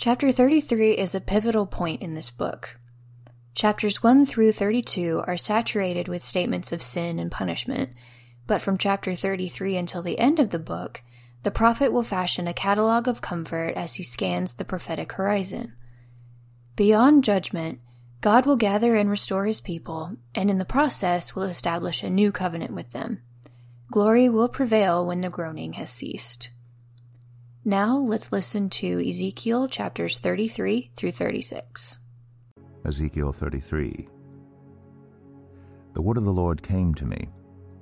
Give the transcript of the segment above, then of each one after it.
Chapter 33 is a pivotal point in this book. Chapters 1 through 32 are saturated with statements of sin and punishment, but from chapter 33 until the end of the book, the prophet will fashion a catalog of comfort as he scans the prophetic horizon. Beyond judgment, God will gather and restore his people, and in the process will establish a new covenant with them. Glory will prevail when the groaning has ceased. Now, let's listen to Ezekiel chapters 33 through 36. Ezekiel 33. The word of the Lord came to me,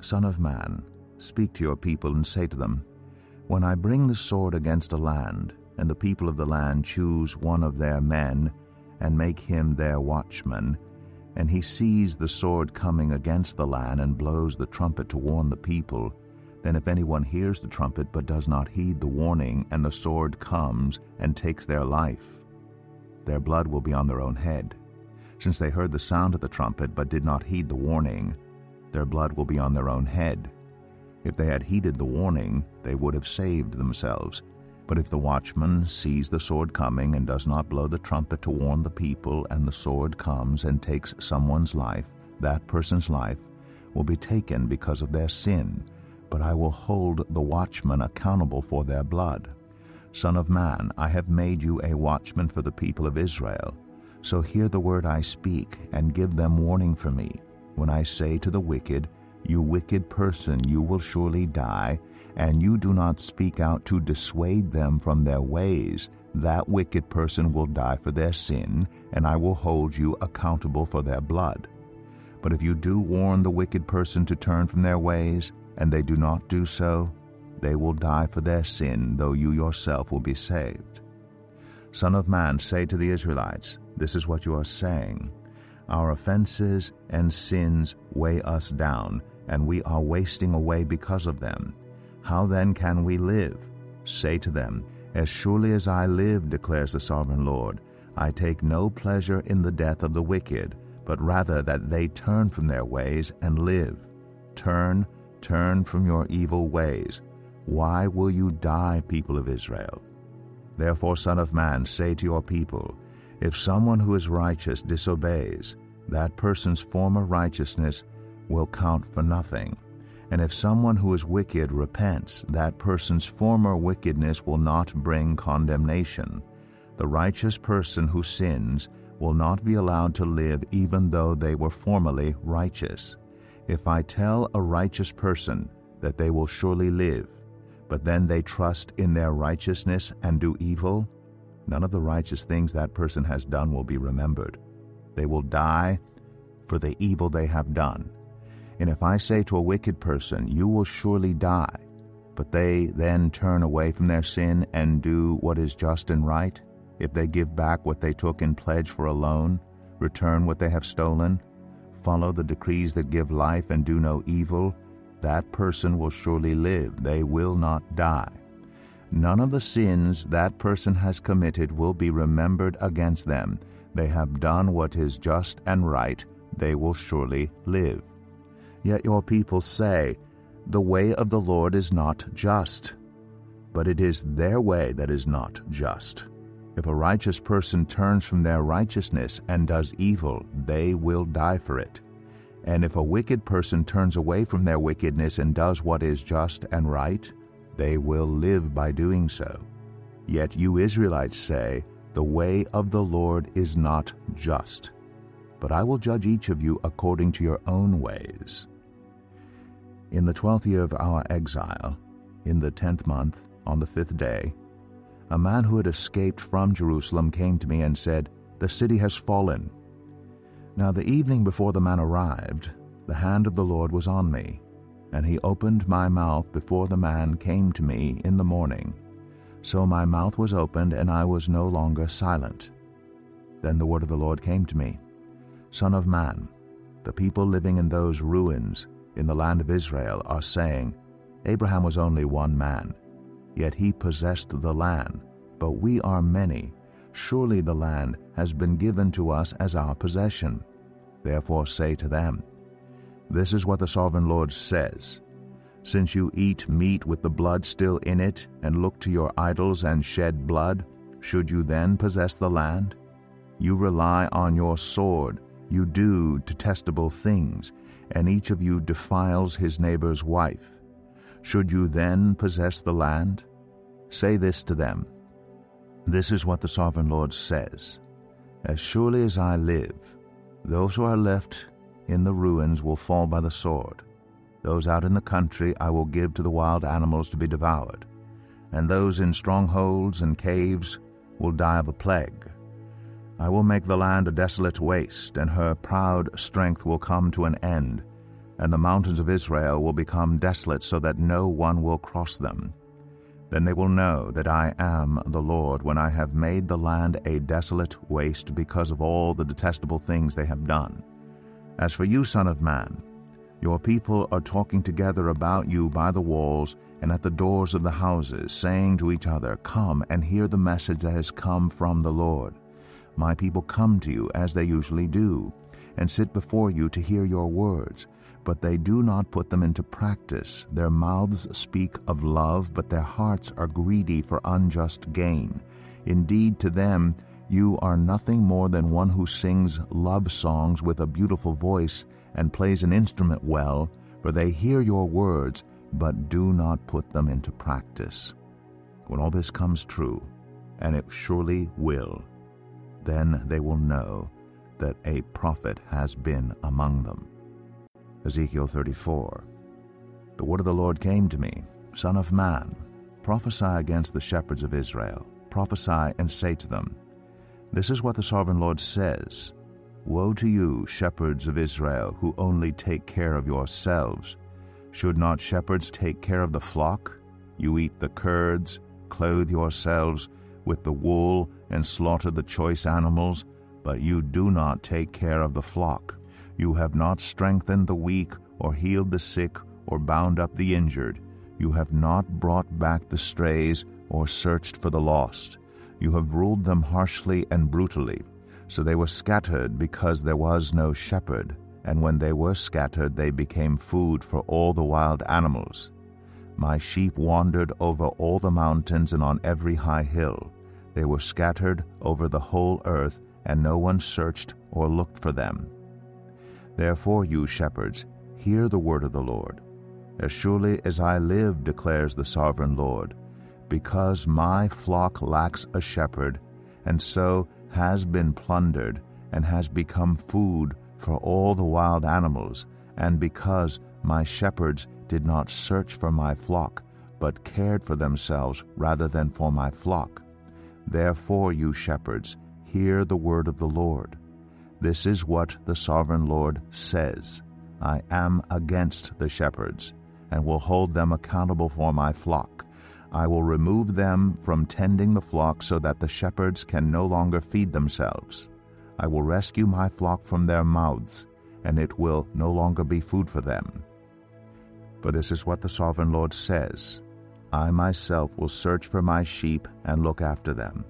Son of man, speak to your people and say to them, When I bring the sword against a land, and the people of the land choose one of their men, and make him their watchman, and he sees the sword coming against the land and blows the trumpet to warn the people, then if anyone hears the trumpet but does not heed the warning, and the sword comes and takes their life, their blood will be on their own head. Since they heard the sound of the trumpet but did not heed the warning, their blood will be on their own head. If they had heeded the warning, they would have saved themselves. But if the watchman sees the sword coming and does not blow the trumpet to warn the people, and the sword comes and takes someone's life, that person's life will be taken because of their sin. But I will hold the watchmen accountable for their blood. Son of man, I have made you a watchman for the people of Israel. So hear the word I speak, and give them warning from me. When I say to the wicked, You wicked person, you will surely die, and you do not speak out to dissuade them from their ways, that wicked person will die for their sin, and I will hold you accountable for their blood. But if you do warn the wicked person to turn from their ways, and they do not do so, they will die for their sin, though you yourself will be saved. Son of man, say to the Israelites, This is what you are saying. Our offenses and sins weigh us down, and we are wasting away because of them. How then can we live? Say to them, As surely as I live, declares the Sovereign Lord, I take no pleasure in the death of the wicked, but rather that they turn from their ways and live. Turn from your evil ways. Why will you die, people of Israel? Therefore, Son of man, say to your people, If someone who is righteous disobeys, that person's former righteousness will count for nothing. And if someone who is wicked repents, that person's former wickedness will not bring condemnation. The righteous person who sins will not be allowed to live even though they were formerly righteous. If I tell a righteous person that they will surely live, but then they trust in their righteousness and do evil, none of the righteous things that person has done will be remembered. They will die for the evil they have done. And if I say to a wicked person, You will surely die, but they then turn away from their sin and do what is just and right, if they give back what they took in pledge for a loan, return what they have stolen, follow the decrees that give life and do no evil, that person will surely live. They will not die. None of the sins that person has committed will be remembered against them. They have done what is just and right. They will surely live. Yet your people say, The way of the Lord is not just. But it is their way that is not just. If a righteous person turns from their righteousness and does evil, they will die for it. And if a wicked person turns away from their wickedness and does what is just and right, they will live by doing so. Yet you Israelites say, The way of the Lord is not just. But I will judge each of you according to your own ways. In the 12th year of our exile, in the 10th month, on the 5th day, a man who had escaped from Jerusalem came to me and said, The city has fallen. Now the evening before the man arrived, the hand of the Lord was on me, and he opened my mouth before the man came to me in the morning. So my mouth was opened, and I was no longer silent. Then the word of the Lord came to me, Son of man, the people living in those ruins in the land of Israel are saying, Abraham was only one man, yet he possessed the land, but we are many. Surely the land has been given to us as our possession. Therefore say to them, This is what the Sovereign Lord says, Since you eat meat with the blood still in it, and look to your idols and shed blood, should you then possess the land? You rely on your sword, you do detestable things, and each of you defiles his neighbor's wife. Should you then possess the land? Say this to them, This is what the Sovereign Lord says, As surely as I live, those who are left in the ruins will fall by the sword. Those out in the country I will give to the wild animals to be devoured, and those in strongholds and caves will die of a plague. I will make the land a desolate waste, and her proud strength will come to an end, and the mountains of Israel will become desolate so that no one will cross them. Then they will know that I am the Lord when I have made the land a desolate waste because of all the detestable things they have done. As for you, Son of Man, your people are talking together about you by the walls and at the doors of the houses, saying to each other, Come and hear the message that has come from the Lord. My people come to you as they usually do, and sit before you to hear your words, but they do not put them into practice. Their mouths speak of love, but their hearts are greedy for unjust gain. Indeed, to them you are nothing more than one who sings love songs with a beautiful voice and plays an instrument well, for they hear your words, but do not put them into practice. When all this comes true, and it surely will, then they will know that a prophet has been among them. Ezekiel 34. The word of the Lord came to me, Son of man, prophesy against the shepherds of Israel. Prophesy and say to them, This is what the Sovereign Lord says, Woe to you, shepherds of Israel, who only take care of yourselves. Should not shepherds take care of the flock? You eat the curds, clothe yourselves with the wool, and slaughter the choice animals, but you do not take care of the flock. You have not strengthened the weak, or healed the sick, or bound up the injured. You have not brought back the strays, or searched for the lost. You have ruled them harshly and brutally. So they were scattered because there was no shepherd, and when they were scattered they became food for all the wild animals. My sheep wandered over all the mountains and on every high hill. They were scattered over the whole earth, and no one searched or looked for them. Therefore, you shepherds, hear the word of the Lord. As surely as I live, declares the Sovereign Lord, because my flock lacks a shepherd, and so has been plundered and has become food for all the wild animals, and because my shepherds did not search for my flock, but cared for themselves rather than for my flock. Therefore, you shepherds, hear the word of the Lord. This is what the Sovereign Lord says, I am against the shepherds, and will hold them accountable for my flock. I will remove them from tending the flock so that the shepherds can no longer feed themselves. I will rescue my flock from their mouths, and it will no longer be food for them. For this is what the Sovereign Lord says, I myself will search for my sheep and look after them.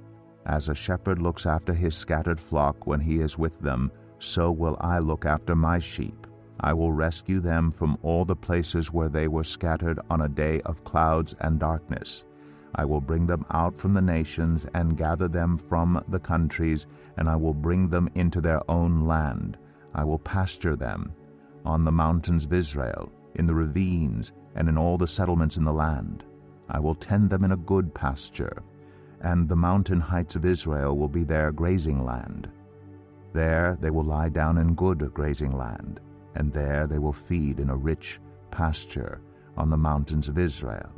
As a shepherd looks after his scattered flock when he is with them, so will I look after my sheep. I will rescue them from all the places where they were scattered on a day of clouds and darkness. I will bring them out from the nations and gather them from the countries, and I will bring them into their own land. I will pasture them on the mountains of Israel, in the ravines, and in all the settlements in the land. I will tend them in a good pasture, and the mountain heights of Israel will be their grazing land. There they will lie down in good grazing land, and there they will feed in a rich pasture on the mountains of Israel.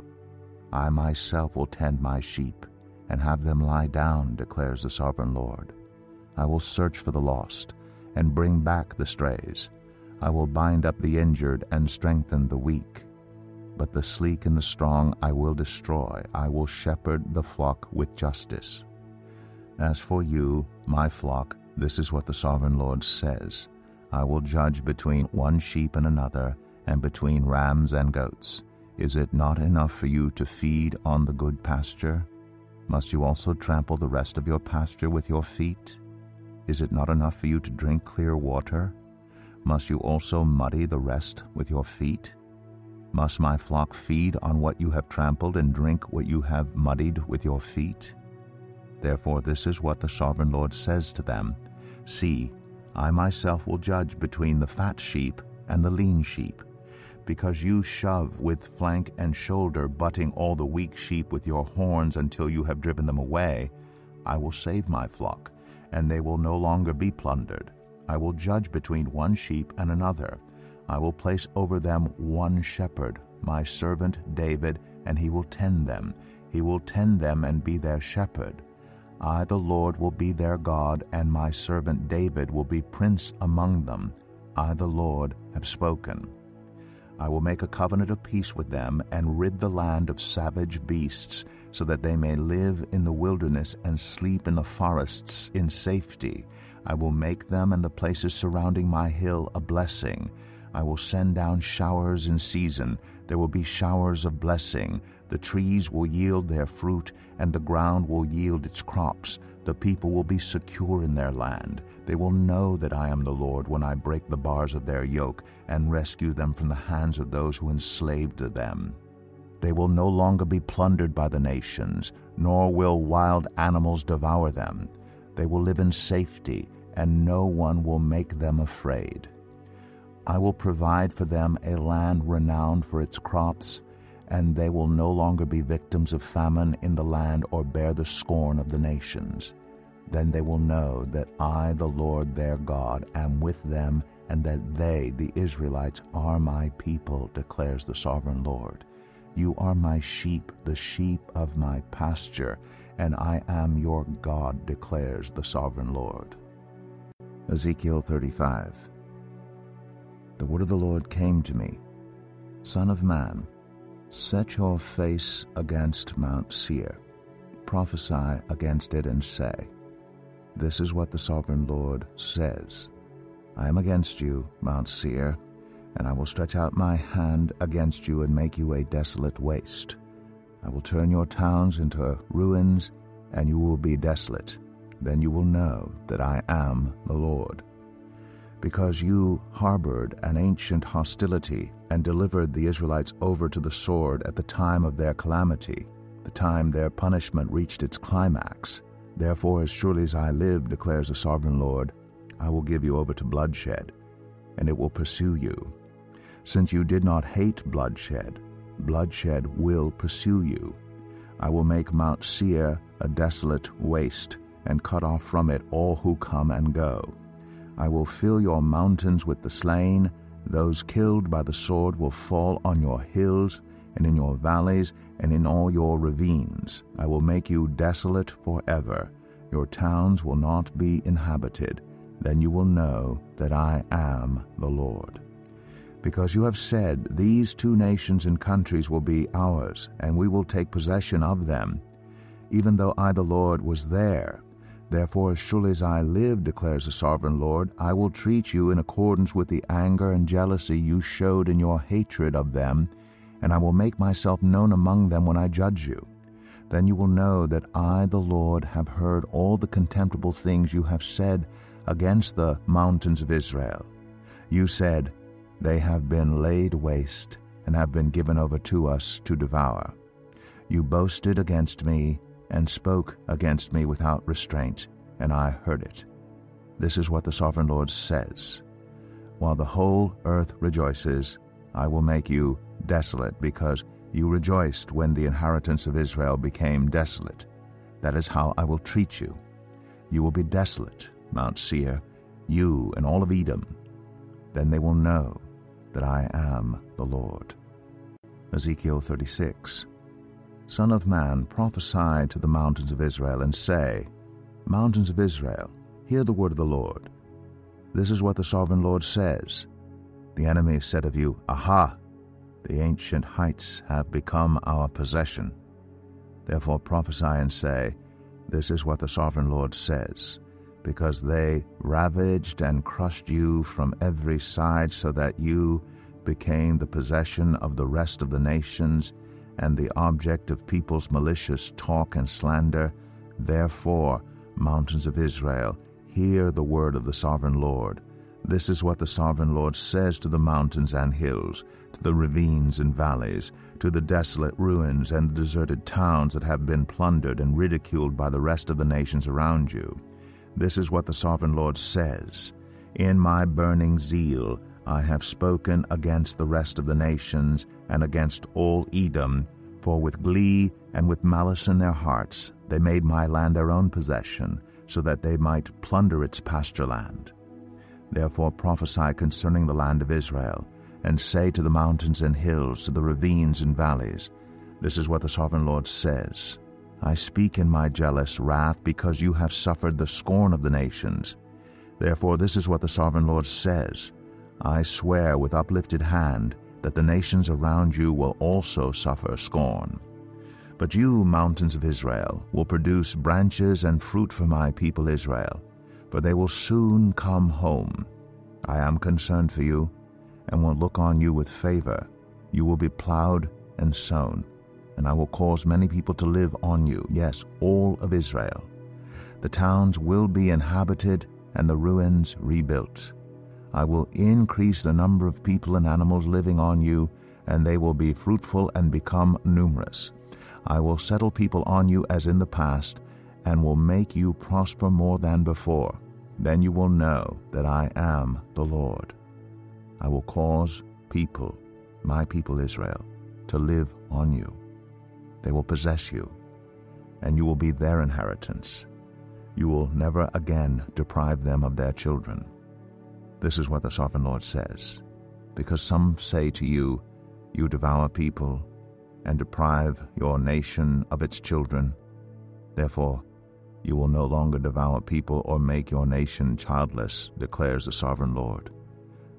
I myself will tend my sheep and have them lie down, declares the Sovereign Lord. I will search for the lost and bring back the strays. I will bind up the injured and strengthen the weak. But the sleek and the strong I will destroy. I will shepherd the flock with justice. As for you, my flock, This is what the Sovereign Lord says, I will judge between one sheep and another, and between rams and goats. Is it not enough for you to feed on the good pasture? Must you also trample the rest of your pasture with your feet? Is it not enough for you to drink clear water? Must you also muddy the rest with your feet? Must my flock feed on what you have trampled and drink what you have muddied with your feet? Therefore this is what the Sovereign Lord says to them, See, I myself will judge between the fat sheep and the lean sheep, because you shove with flank and shoulder, butting all the weak sheep with your horns until you have driven them away. I will save my flock, and they will no longer be plundered. I will judge between one sheep and another. I will place over them one shepherd, my servant David, and he will tend them. He will tend them and be their shepherd. I, the Lord, will be their God, and my servant David will be prince among them. I, the Lord, have spoken. I will make a covenant of peace with them and rid the land of savage beasts, so that they may live in the wilderness and sleep in the forests in safety. I will make them and the places surrounding my hill a blessing. I will send down showers in season. There will be showers of blessing. The trees will yield their fruit, and the ground will yield its crops. The people will be secure in their land. They will know that I am the Lord when I break the bars of their yoke and rescue them from the hands of those who enslaved them. They will no longer be plundered by the nations, nor will wild animals devour them. They will live in safety, and no one will make them afraid. I will provide for them a land renowned for its crops, and they will no longer be victims of famine in the land or bear the scorn of the nations. Then they will know that I, the Lord their God, am with them, and that they, the Israelites, are my people, declares the Sovereign Lord. You are my sheep, the sheep of my pasture, and I am your God, declares the Sovereign Lord. Ezekiel 35. The word of the Lord came to me, Son of man, set your face against Mount Seir, prophesy against it and say, This is what the Sovereign Lord says, I am against you, Mount Seir, and I will stretch out my hand against you and make you a desolate waste. I will turn your towns into ruins, and you will be desolate. Then you will know that I am the Lord. Because you harbored an ancient hostility and delivered the Israelites over to the sword at the time of their calamity, the time their punishment reached its climax. Therefore, as surely as I live, declares the Sovereign Lord, I will give you over to bloodshed, and it will pursue you. Since you did not hate bloodshed, bloodshed will pursue you. I will make Mount Seir a desolate waste, and cut off from it all who come and go. I will fill your mountains with the slain. Those killed by the sword will fall on your hills and in your valleys and in all your ravines. I will make you desolate forever. Your towns will not be inhabited. Then you will know that I am the Lord. Because you have said, These two nations and countries will be ours, and we will take possession of them, even though I, the Lord, was there. Therefore, as surely as I live, declares the Sovereign Lord, I will treat you in accordance with the anger and jealousy you showed in your hatred of them, and I will make myself known among them when I judge you. Then you will know that I, the Lord, have heard all the contemptible things you have said against the mountains of Israel. You said, They have been laid waste and have been given over to us to devour. You boasted against me and spoke against me without restraint, and I heard it. This is what the Sovereign Lord says. While the whole earth rejoices, I will make you desolate, because you rejoiced when the inheritance of Israel became desolate. That is how I will treat you. You will be desolate, Mount Seir, you and all of Edom. Then they will know that I am the Lord. Ezekiel 36. Son of man, prophesy to the mountains of Israel and say, Mountains of Israel, hear the word of the Lord. This is what the Sovereign Lord says. The enemy said of you, Aha! The ancient heights have become our possession. Therefore prophesy and say, This is what the Sovereign Lord says. because they ravaged and crushed you from every side, so that you became the possession of the rest of the nations and the object of people's malicious talk and slander. Therefore, mountains of Israel, hear the word of the sovereign Lord. This is what the sovereign Lord says to the mountains and hills, to the ravines and valleys, to the desolate ruins and the deserted towns that have been plundered and ridiculed by the rest of the nations around you. This is what the sovereign Lord says, "In my burning zeal I have spoken against the rest of the nations and against all Edom, for with glee and with malice in their hearts they made my land their own possession, so that they might plunder its pasture land. Therefore prophesy concerning the land of Israel, and say to the mountains and hills, to the ravines and valleys, this is what the sovereign Lord says, I speak in my jealous wrath, because you have suffered the scorn of the nations. Therefore this is what the sovereign Lord says, I swear with uplifted hand that the nations around you will also suffer scorn. But you, mountains of Israel, will produce branches and fruit for my people Israel, for they will soon come home. I am concerned for you, and will look on you with favor. You will be plowed and sown, and I will cause many people to live on you, yes, all of Israel. The towns will be inhabited, and the ruins rebuilt. I will increase the number of people and animals living on you, and they will be fruitful and become numerous. I will settle people on you as in the past, and will make you prosper more than before. Then you will know that I am the Lord. I will cause people, my people Israel, to live on you. They will possess you, and you will be their inheritance. You will never again deprive them of their children. This is what the sovereign Lord says, because some say to you, you devour people and deprive your nation of its children. Therefore, you will no longer devour people or make your nation childless, declares the sovereign Lord.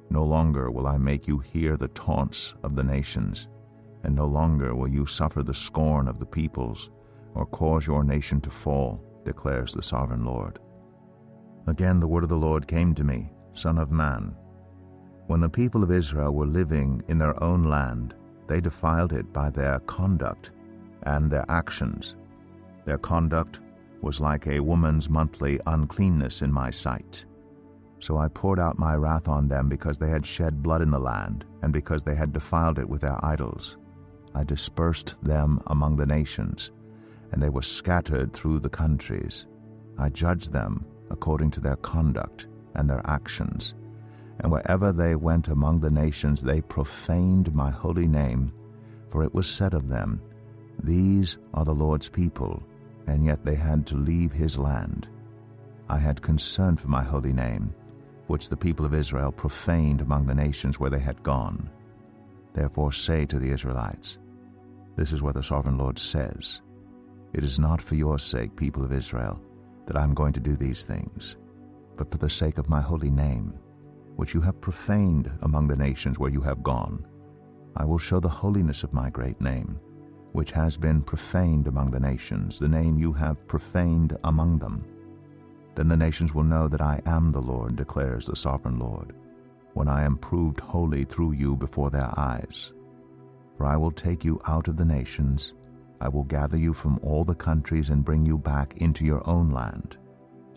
No longer will I make you hear the taunts of the nations, and no longer will you suffer the scorn of the peoples or cause your nation to fall, declares the sovereign Lord. Again the word of the Lord came to me, Son of man. When the people of Israel were living in their own land, they defiled it by their conduct and their actions. Their conduct was like a woman's monthly uncleanness in my sight. So I poured out my wrath on them because they had shed blood in the land, and because they had defiled it with their idols. I dispersed them among the nations, and they were scattered through the countries. I judged them according to their conduct and their actions. And wherever they went among the nations, they profaned my holy name, for it was said of them, these are the Lord's people, and yet they had to leave his land. I had concern for my holy name, which the people of Israel profaned among the nations where they had gone. Therefore say to the Israelites, this is what the sovereign Lord says, it is not for your sake, people of Israel, that I am going to do these things, but for the sake of my holy name, which you have profaned among the nations where you have gone. I will show the holiness of my great name, which has been profaned among the nations, the name you have profaned among them. Then the nations will know that I am the Lord, declares the sovereign Lord, when I am proved holy through you before their eyes. For I will take you out of the nations, I will gather you from all the countries and bring you back into your own land.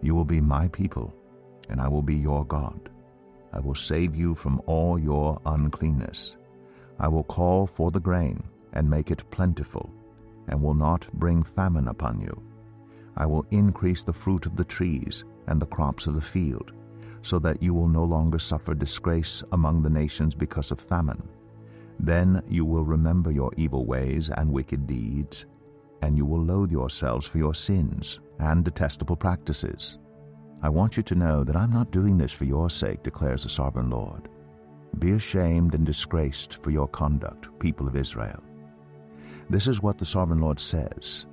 You will be my people, and I will be your God. I will save you from all your uncleanness. I will call for the grain and make it plentiful, and will not bring famine upon you. I will increase the fruit of the trees and the crops of the field, so that you will no longer suffer disgrace among the nations because of famine. Then you will remember your evil ways and wicked deeds, and you will loathe yourselves for your sins and detestable practices. I want you to know that I'm not doing this for your sake, declares the sovereign Lord. Be ashamed and disgraced for your conduct, people of Israel. This is what the sovereign Lord says.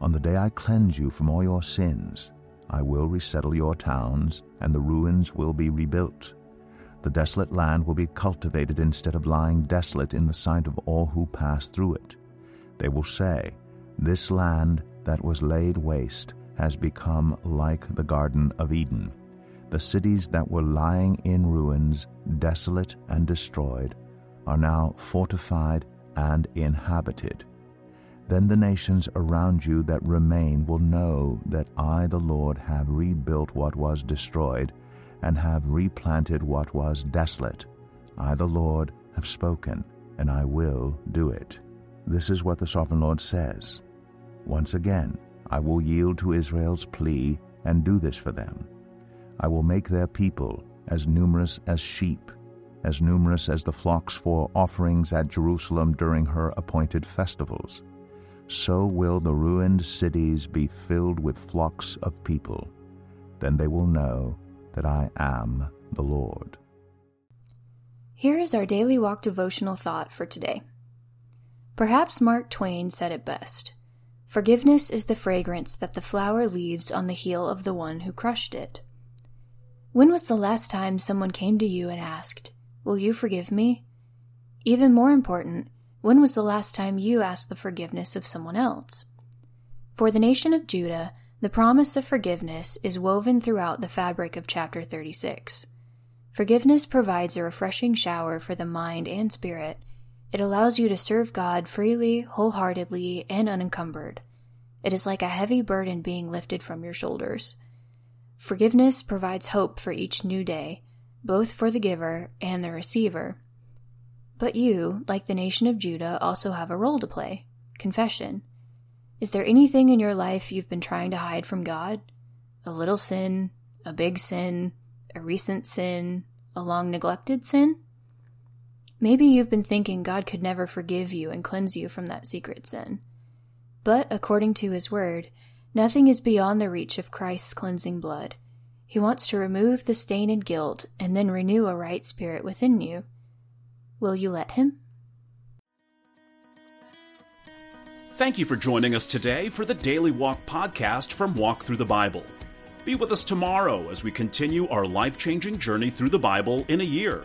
On the day I cleanse you from all your sins, I will resettle your towns, and the ruins will be rebuilt. The desolate land will be cultivated instead of lying desolate in the sight of all who pass through it. They will say, this land that was laid waste has become like the Garden of Eden. The cities that were lying in ruins, desolate and destroyed, are now fortified and inhabited. Then the nations around you that remain will know that I, the Lord, have rebuilt what was destroyed and have replanted what was desolate. I, the Lord, have spoken, and I will do it. This is what the sovereign Lord says. Once again, I will yield to Israel's plea and do this for them. I will make their people as numerous as sheep, as numerous as the flocks for offerings at Jerusalem during her appointed festivals. So will the ruined cities be filled with flocks of people. Then they will know that I am the Lord. Here is our Daily Walk devotional thought for today. Perhaps Mark Twain said it best. Forgiveness is the fragrance that the flower leaves on the heel of the one who crushed it. When was the last time someone came to you and asked, "Will you forgive me?" Even more important, when was the last time you asked the forgiveness of someone else? For the nation of Judah, the promise of forgiveness is woven throughout the fabric of chapter 36. Forgiveness provides a refreshing shower for the mind and spirit. It allows you to serve God freely, wholeheartedly, and unencumbered. It is like a heavy burden being lifted from your shoulders. Forgiveness provides hope for each new day, both for the giver and the receiver. But you, like the nation of Judah, also have a role to play: confession. Is there anything in your life you've been trying to hide from God? A little sin, a big sin, a recent sin, a long-neglected sin? Maybe you've been thinking God could never forgive you and cleanse you from that secret sin. But according to His Word, nothing is beyond the reach of Christ's cleansing blood. He wants to remove the stain and guilt and then renew a right spirit within you. Will you let Him? Thank you for joining us today for the Daily Walk podcast from Walk Through the Bible. Be with us tomorrow as we continue our life-changing journey through the Bible in a year.